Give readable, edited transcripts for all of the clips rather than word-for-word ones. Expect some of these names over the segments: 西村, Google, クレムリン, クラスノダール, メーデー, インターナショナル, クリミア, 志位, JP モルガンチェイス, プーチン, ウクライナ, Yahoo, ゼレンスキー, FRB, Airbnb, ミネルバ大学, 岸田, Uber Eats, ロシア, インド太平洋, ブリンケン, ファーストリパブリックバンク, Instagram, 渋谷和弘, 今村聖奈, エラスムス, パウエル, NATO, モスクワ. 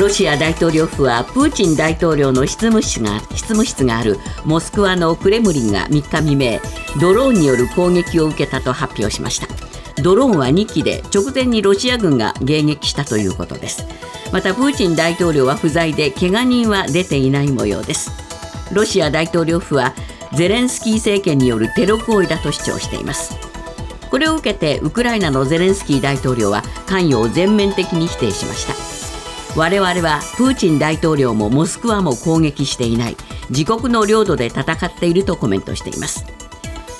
ロシア大統領府はプーチン大統領の執務室があるモスクワのクレムリンが3日未明、ドローンによる攻撃を受けたと発表しました。ドローンは2機で直前にロシア軍が迎撃したということです。またプーチン大統領は不在で怪我人は出ていない模様です。ロシア大統領府はゼレンスキー政権によるテロ行為だと主張しています。これを受けてウクライナのゼレンスキー大統領は関与を全面的に否定しました。我々はプーチン大統領もモスクワも攻撃していない、自国の領土で戦っているとコメントしています。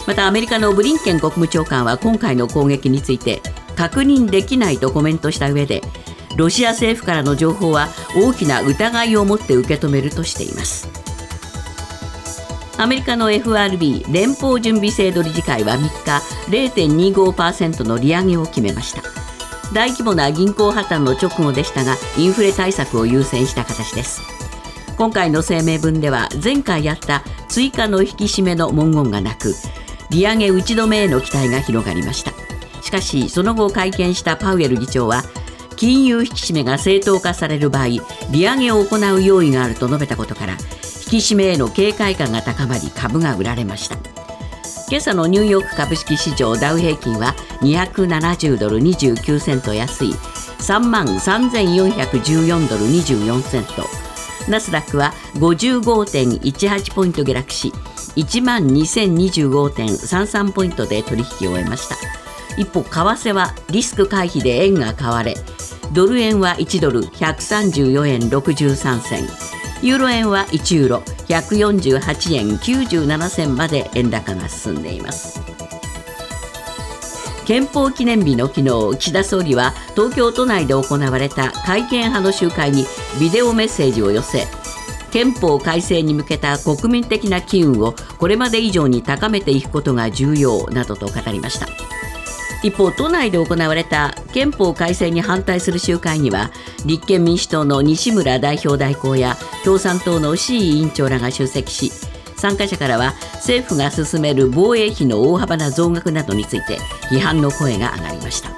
またアメリカのブリンケン国務長官は今回の攻撃について確認できないとコメントした上で、ロシア政府からの情報は大きな疑いを持って受け止めるとしています。アメリカの FRB 連邦準備制度理事会は3日 0.25% の利上げを決めました。大規模な銀行破綻の直後でしたが、インフレ対策を優先した形です。今回の声明文では前回あった追加の引き締めの文言がなく、利上げ打ち止めへの期待が広がりました。しかしその後会見したパウエル議長は、金融引き締めが正当化される場合利上げを行う用意があると述べたことから、引き締めへの警戒感が高まり株が売られました。今朝のニューヨーク株式市場ダウ平均は270ドル29セント安い 33,414 ドル24セント、ナスダックは 55.18 ポイント下落し 12,025.33 ポイントで取引を終えました。一方為替はリスク回避で円が買われ、ドル円は1ドル134円63銭、ユーロ円は1ユーロ148円97銭まで円高が進んでいます。憲法記念日の昨日、岸田総理は東京都内で行われた改憲派の集会にビデオメッセージを寄せ、憲法改正に向けた国民的な機運をこれまで以上に高めていくことが重要などと語りました。一方都内で行われた憲法改正に反対する集会には、立憲民主党の西村代表代行や共産党の志位委員長らが出席し、参加者からは政府が進める防衛費の大幅な増額などについて批判の声が上がりました。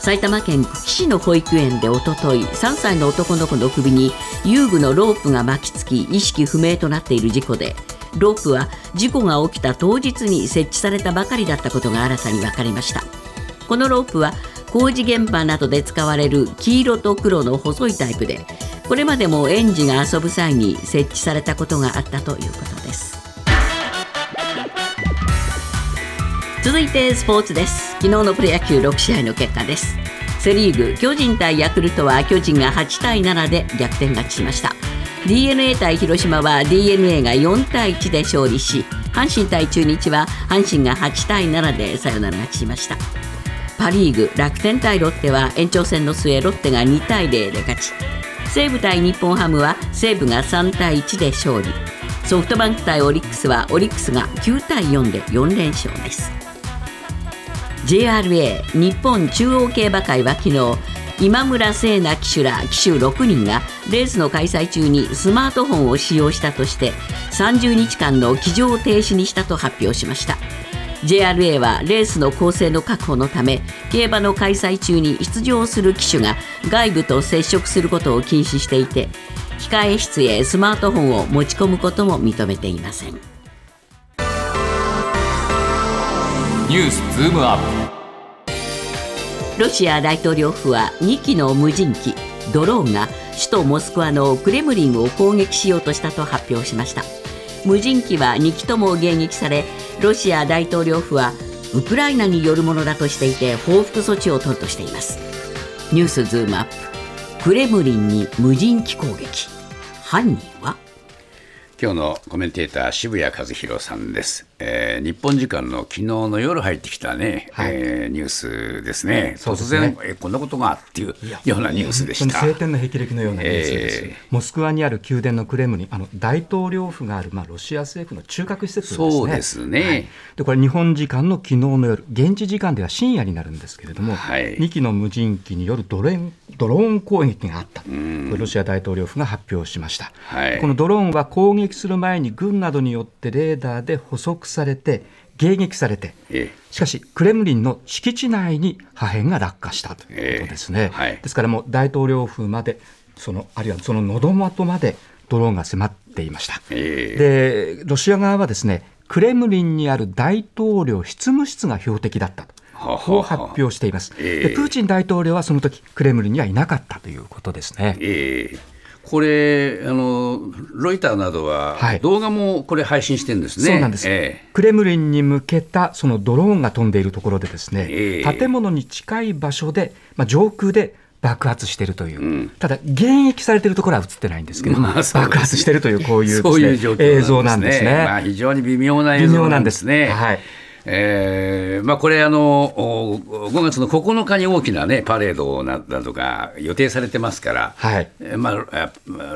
埼玉県久喜市の保育園でおととい、3歳の男の子の首に遊具のロープが巻きつき意識不明となっている事故で、ロープは事故が起きた当日に設置されたばかりだったことが新たに分かりました。このロープは工事現場などで使われる黄色と黒の細いタイプで、これまでも園児が遊ぶ際に設置されたことがあったということです。続いてスポーツです。昨日のプロ野球6試合の結果です。セリーグ、巨人対ヤクルトは巨人が8対7で逆転勝ちしました。DNA 対広島は DNA が4対1で勝利し、阪神対中日は阪神が8対7でサヨナラ勝ちしました。パリーグ、楽天対ロッテは延長戦の末ロッテが2対0で勝ち、西武対日本ハムは西武が3対1で勝利、ソフトバンク対オリックスはオリックスが9対4で4連勝です。 JRA 日本中央競馬会は昨日、今村聖奈騎手ら騎手6人がレースの開催中にスマートフォンを使用したとして30日間の騎乗停止にしたと発表しました。 JRA はレースの公正の確保のため、競馬の開催中に出場する騎手が外部と接触することを禁止していて、控え室へスマートフォンを持ち込むことも認めていません。ニュースズームアップ。ロシア大統領府は2機の無人機ドローンが首都モスクワのクレムリンを攻撃しようとしたと発表しました。無人機は2機とも迎撃され、ロシア大統領府はウクライナによるものだとしていて報復措置を取るとしています。ニュースズームアップ、クレムリンに無人機攻撃、犯人は。今日のコメンテーター渋谷和弘さんです、日本時間の昨日の夜入ってきた、ね、ニュースですね。突然こんなことがあっていうようなニュースでした。晴天の霹靂のようなニュースです、モスクワにある宮殿のクレムリン、大統領府がある、ロシア政府の中核施設ですね。そうですね、でこれ日本時間の昨日の夜、現地時間では深夜になるんですけれども、2機の無人機によるドローン攻撃があった、これロシア大統領府が発表しました、このドローンは攻撃する前に軍などによってレーダーで捕捉されて迎撃されて、しかしクレムリンの敷地内に破片が落下したということですね、はい、ですからもう大統領府まであるいはその喉元までドローンが迫っていました、でロシア側はですね、クレムリンにある大統領執務室が標的だったとこう発表しています、でプーチン大統領はその時クレムリンにはいなかったということですね、これロイターなどは動画もこれ配信してるんですね、はい、そうなんです、クレムリンに向けたそのドローンが飛んでいるところでですね、建物に近い場所で、上空で爆発しているという、ただ迎撃されているところは映ってないんですけど、爆発しているというこういう映像なんですね、非常に微妙な映像なんですね、はい、これ5月の9日に大きな、ね、パレードなどが予定されてますから、はい、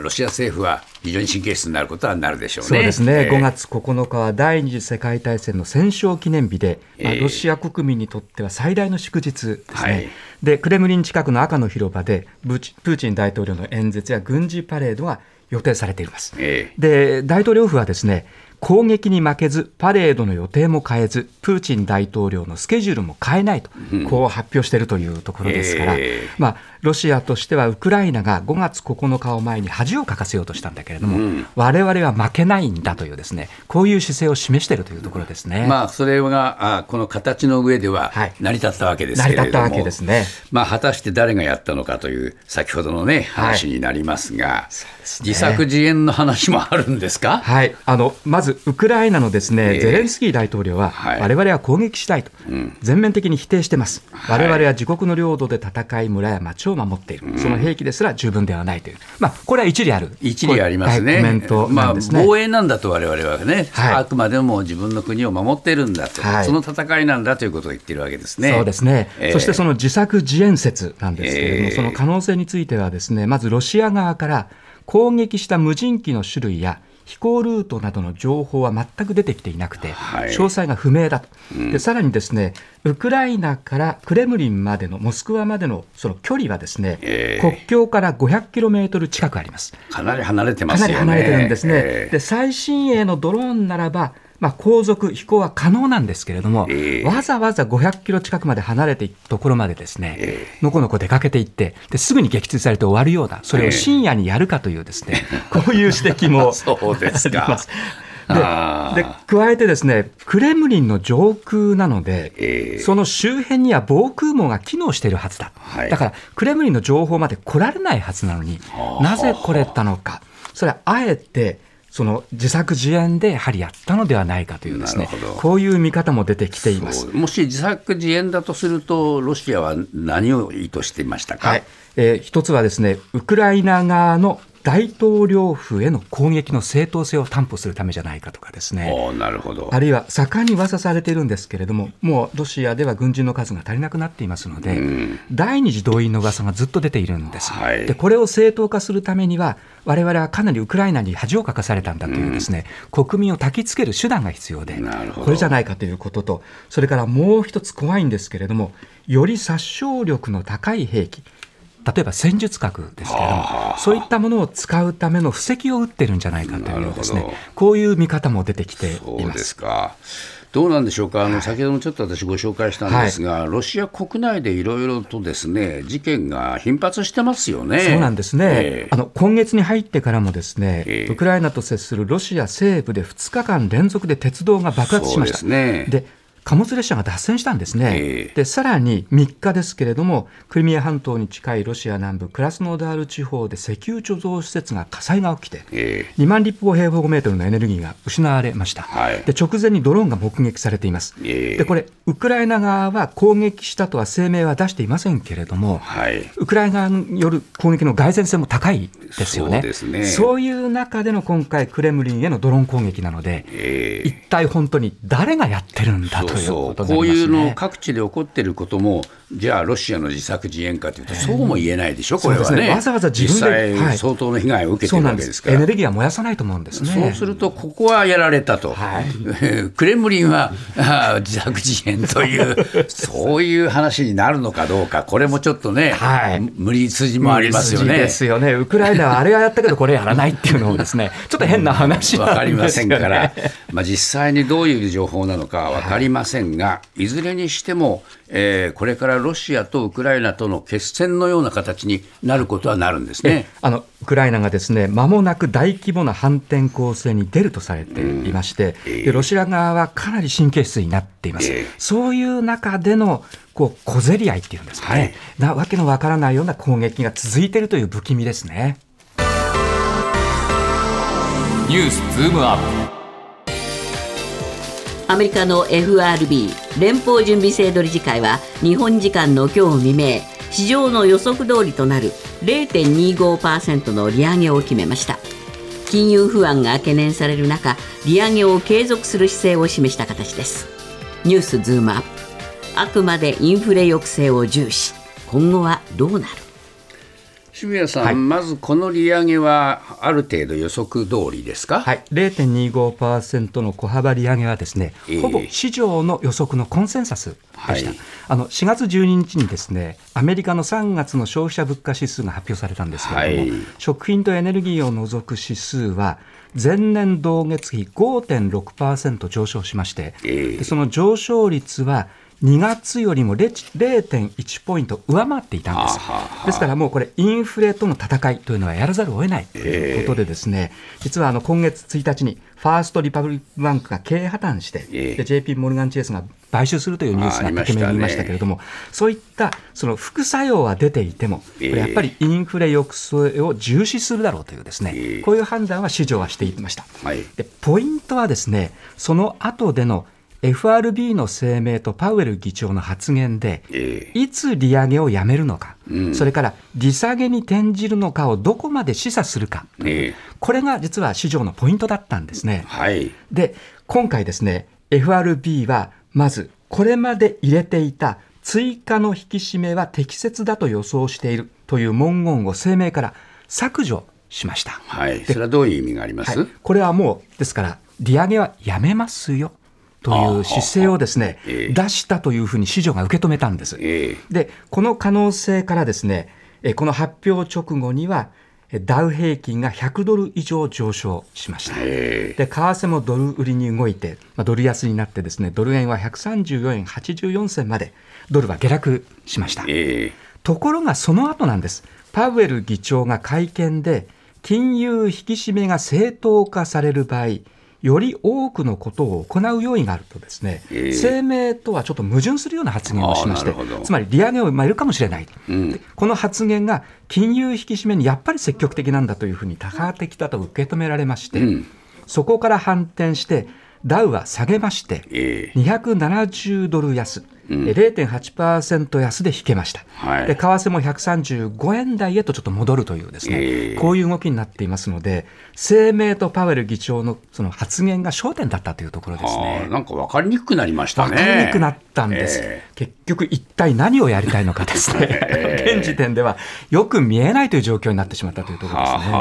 ロシア政府は非常に神経質になることはなるでしょうね。そうですね、5月9日は第二次世界大戦の戦勝記念日で、ロシア国民にとっては最大の祝日ですね、はい、でクレムリン近くの赤の広場でプーチン大統領の演説や軍事パレードが予定されています、で大統領府はですね、攻撃に負けずパレードの予定も変えずプーチン大統領のスケジュールも変えないとこう発表しているというところですから、ロシアとしてはウクライナが5月9日を前に恥をかかせようとしたんだけれども、我々は負けないんだというですね、こういう姿勢を示しているというところですね、それがこの形の上では成り立ったわけですけれども、果たして誰がやったのかという先ほどの、ね、話になりますが、そうですね、自作自演の話もあるんですか。はい、まずウクライナのですね、ゼレンスキー大統領は、我々は攻撃しないと、全面的に否定してます、我々は自国の領土で戦い、村や町を守っている、その兵器ですら十分ではないという、これは一理ありますね、コメントなんですね、防衛なんだと我々はね、あくまでも自分の国を守っているんだと、その戦いなんだということを言っているわけですね。そうですね、そしてその自作自演説なんですけれども、その可能性についてはですね、まずロシア側から攻撃した無人機の種類や飛行ルートなどの情報は全く出てきていなくて、詳細が不明だと、でさらにですね、ウクライナからクレムリンまでのモスクワまでのその距離はですね、国境から500キロメートル近くあります。かなり離れてますよね。かなり離れてるんですね、で最新鋭のドローンならば、航続飛行は可能なんですけれども、わざわざ500キロ近くまで離れていくところまでですね、のこのこ出かけていって、ですぐに撃墜されて終わるような、それを深夜にやるかというですね、こういう指摘もそうですかあります。で加えてですね、クレムリンの上空なので、その周辺には防空網が機能しているはずだ、だからクレムリンの情報まで来られないはずなのに、なぜ来れたのか、それはあえてその自作自演でやはりやったのではないかというですね、こういう見方も出てきています。もし自作自演だとすると、ロシアは何を意図していましたか。一つはですね、ウクライナ側の大統領府への攻撃の正当性を担保するためじゃないかとかですね、なるほど、あるいは盛んに噂されているんですけれども、もうロシアでは軍人の数が足りなくなっていますので、第二次動員の噂がずっと出ているんです、でこれを正当化するためには、我々はかなりウクライナに恥をかかされたんだというですね、国民を焚きつける手段が必要で、これじゃないかということと、それからもう一つ怖いんですけれども、より殺傷力の高い兵器、例えば戦術核ですけれども、そういったものを使うための布石を打ってるんじゃないかというですね、こういう見方も出てきています。そうですか。どうなんでしょうか。先ほどもちょっと私ご紹介したんですが、ロシア国内でいろいろとですね、事件が頻発してますよね。そうなんですね、今月に入ってからもですね、ウクライナと接するロシア西部で2日間連続で鉄道が爆発しました。そうですね。で貨物列車が脱線したんですね、でさらに3日ですけれども、クリミア半島に近いロシア南部クラスノダール地方で石油貯蔵施設が火災が起きて、2万立方平方メートルのエネルギーが失われました、で直前にドローンが目撃されています、でこれウクライナ側は攻撃したとは声明は出していませんけれども、ウクライナによる攻撃の蓋然性も高いですよね。そうですね。そういう中での今回クレムリンへのドローン攻撃なので、一体本当に誰がやってるんだとそうということになりますね。こういうの各地で起こっていることも、じゃあロシアの自作自演かというとそうも言えないでしょ。これは ね、わざわざ自分で実際相当の被害を受けているわけですから、エネルギーは燃やさないと思うんですね。そうするとここはやられたと、クレムリンは自作自演というそういう話になるのかどうか、これもちょっとね、無理筋もありますよ ね。ウクライナはあれはやったけどこれやらないっていうのもですね、ちょっと変な話なんですよね。わかりませんから、実際にどういう情報なのか分かりませんが、いずれにしても、これからロシアとウクライナとの決戦のような形になることはなるんですね。ウクライナがですね、間もなく大規模な反転攻勢に出るとされていまして、でロシア側はかなり神経質になっています。そういう中での小競り合いっていうんですかね、なわけのわからないような攻撃が続いているという不気味ですね。ニュースズームアップ。アメリカの FRB 連邦準備制度理事会は日本時間の今日未明、市場の予測通りとなる 0.25% の利上げを決めました。金融不安が懸念される中、利上げを継続する姿勢を示した形です。ニュースズームアップ、あくまでインフレ抑制を重視、今後はどうなる。渋谷さん、まずこの利上げはある程度予測通りですか。0.25% の小幅利上げはですね、ほぼ市場の予測のコンセンサスでした。4月12日にですね、アメリカの3月の消費者物価指数が発表されたんですけれども、食品とエネルギーを除く指数は前年同月比 5.6% 上昇しまして、その上昇率は2月よりも 0.1 ポイント上回っていたんです。ですからもうこれインフレとの戦いというのはやらざるを得ないということでですね、実は今月1日にファーストリパブリックバンクが経営破綻して、JP モルガンチェイスが買収するというニュースが懸念にましたけれども、そういったその副作用は出ていても、やっぱりインフレ抑制を重視するだろうというですね、こういう判断は市場はしていました。でポイントはですね、その後でのFRB の声明とパウエル議長の発言で、いつ利上げをやめるのか、それから利下げに転じるのかをどこまで示唆するか、これが実は市場のポイントだったんですね。で今回ですね、 FRB はまずこれまで入れていた追加の引き締めは適切だと予想しているという文言を声明から削除しました。それはどういう意味があります？これはもうですから利上げはやめますよという姿勢をですね、出したというふうに市場が受け止めたんです。で、この可能性からですね、この発表直後にはダウ平均が100ドル以上上昇しました。で、為替もドル売りに動いて、ドル安になってですね、ドル円は134円84銭までドルは下落しました。ところがその後なんです。パウエル議長が会見で、金融引き締めが正当化される場合、より多くのことを行う用意があるとですね、声明とはちょっと矛盾するような発言をしまして、つまり利上げをやるかもしれない、でこの発言が金融引き締めにやっぱり積極的なんだというふうに多角的だと受け止められまして、そこから反転してダウは下げまして270ドル安、0.8% 安で引けました。で為替も135円台へとちょっと戻るというですね、こういう動きになっていますので、声明とパウエル議長のその発言が焦点だったというところですね。なんか分かりにくくなりましたね。分かりにくくなったんです。結局一体何をやりたいのかですね、現時点ではよく見えないという状況になってしまったというところですね。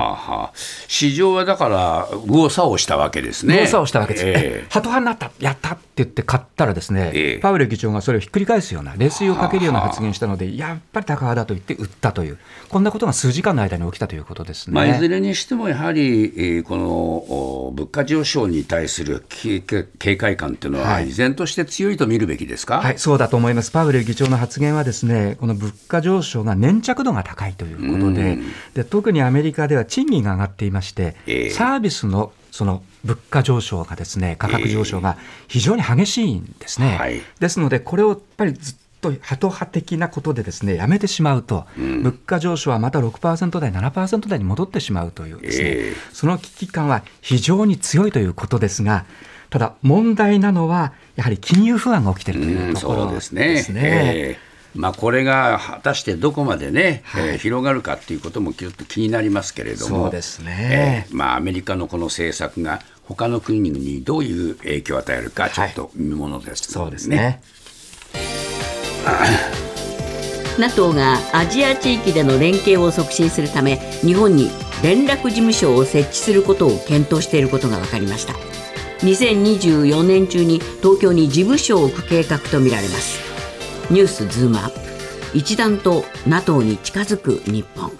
市場はだから右往左往したわけですね。右往左往したわけです。ハト派になった、やったって言って買ったらですね、パウエル議長がそれひっくり返すような冷水をかけるような発言したので、やっぱり高派だと言って売ったという、こんなことが数時間の間に起きたということですね。いずれにしてもやはりこの物価上昇に対する警戒感というのは依然として強いと見るべきですか。そうだと思います。パウエル議長の発言はですね、この物価上昇が粘着度が高いということ で特にアメリカでは賃金が上がっていまして、サービスのその物価上昇がですね、価格上昇が非常に激しいんですね。ですのでこれをやっぱりずっとハト派的なことでですね、やめてしまうと、物価上昇はまた 6% 台 7% 台に戻ってしまうというですね、その危機感は非常に強いということですが、ただ問題なのはやはり金融不安が起きているというところですね。これが果たしてどこまでね、広がるかということもちょっと気になりますけれども、アメリカのこの政策が他の国にどういう影響を与えるかちょっと見ものです、ねはい、そうですね。NATO がアジア地域での連携を促進するため日本に連絡事務所を設置することを検討していることが分かりました。2024年中に東京に事務所を置く計画とみられます。ニュースズームアップ、一段と NATO に近づく日本。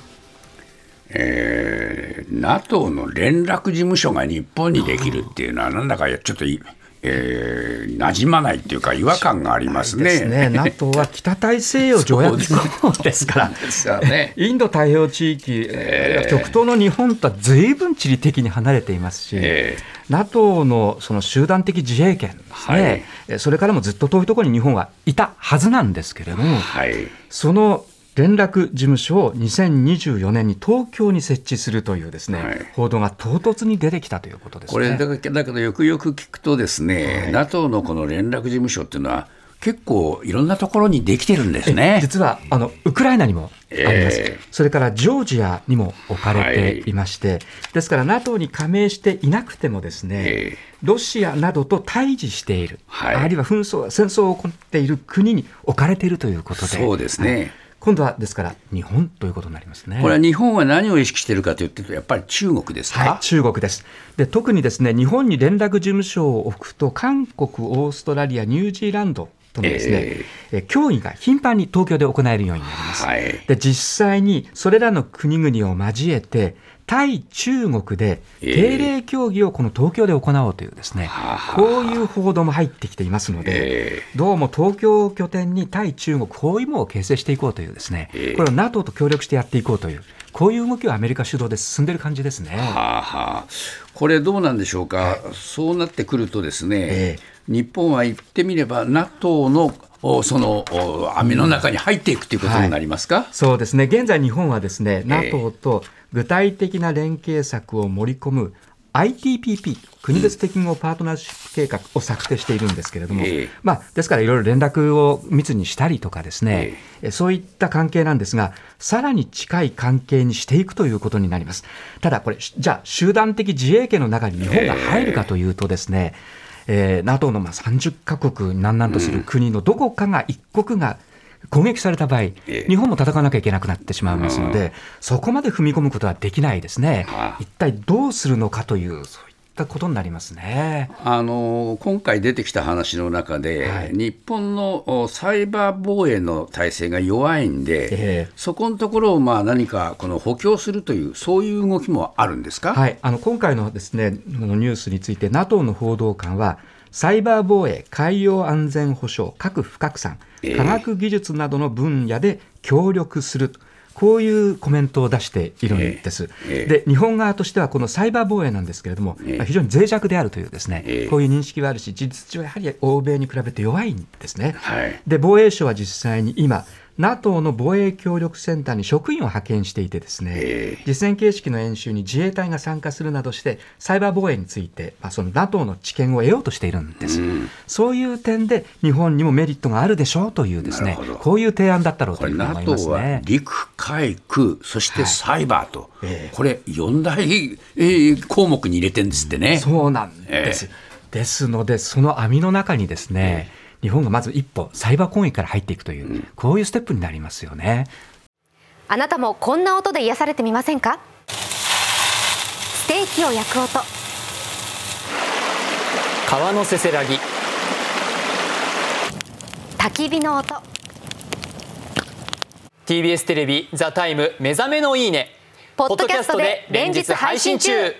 NATO の連絡事務所が日本にできるっていうのはなんだかちょっといい馴染まないというか違和感がありますね。そうですね。NATO は北大西洋条約機構ですからですよ、ね、インド太平洋地域、極東の日本とは随分地理的に離れていますし、NATO のその集団的自衛権ですね、はい、それからもずっと遠いところに日本はいたはずなんですけれども、はい、その連絡事務所を2024年に東京に設置するというですね、はい、報道が唐突に出てきたということですね。これだけどよくよく聞くとですね、はい、NATO のこの連絡事務所っていうのは結構いろんなところにできてるんですね。実はウクライナにもあります、それからジョージアにも置かれていまして、はい、ですから NATO に加盟していなくてもですね、ロシアなどと対峙している、はい、あるいは戦争を起こっている国に置かれているということで、そうですね、はい、今度はですから日本ということになりますね。これは日本は何を意識しているかといってとやっぱり中国ですか、はい、中国です。で、特にですね、日本に連絡事務所を置くと韓国、オーストラリア、ニュージーランドともですね、協議が頻繁に東京で行えるようになります、はい、で、実際にそれらの国々を交えて対中国で定例協議をこの東京で行おうというですね、こういう報道も入ってきていますので、どうも東京を拠点に対中国包囲網を形成していこうというですね、これを NATO と協力してやっていこうという、こういう動きはアメリカ主導で進んでいる感じですね。これどうなんでしょうか、はい、そうなってくるとですね、日本は言ってみれば NATO のその網の中に入っていくということになりますか、はい、そうですね。現在日本はですね、NATO と具体的な連携策を盛り込む ITPP 国別適合パートナーシップ計画を策定しているんですけれども、ですからいろいろ連絡を密にしたりとかですね、そういった関係なんですが、さらに近い関係にしていくということになります。ただこれじゃあ集団的自衛権の中に日本が入るかというとですね、NATO の30カ国南南とする国のどこかが一国が攻撃された場合、日本も戦わなきゃいけなくなってしまいますので、そこまで踏み込むことはできないですね。一体どうするのかという、そういったことになりますね。今回出てきた話の中で、はい、日本のサイバー防衛の体制が弱いんで、そこのところを何かこの補強するという、そういう動きもあるんですか。はい、今回のですね、ニュースについて NATO の報道官は、サイバー防衛、海洋安全保障、核不拡散、科学技術などの分野で協力する、こういうコメントを出しているんです、で、日本側としてはこのサイバー防衛なんですけれども、非常に脆弱であるというですね、こういう認識はあるし、事実上やはり欧米に比べて弱いんですね、はい、で、防衛省は実際に今NATO の防衛協力センターに職員を派遣していてですね、実戦形式の演習に自衛隊が参加するなどしてサイバー防衛について、その NATO の知見を得ようとしているんです、そういう点で日本にもメリットがあるでしょうというですね、こういう提案だったろうと思いますね。これ NATO は陸海空そしてサイバーと、これ4大、項目に入れてるんですってね、そうなんです、ですのでその網の中にですね、日本がまず一歩サイバー攻撃から入っていくという、こういうステップになりますよね。あなたもこんな音で癒されてみませんか。ステーキを焼く音、川のせせらぎ、焚き火の音、 TBS テレビザタイム目覚めのいいね、ポッドキャストで連日配信中。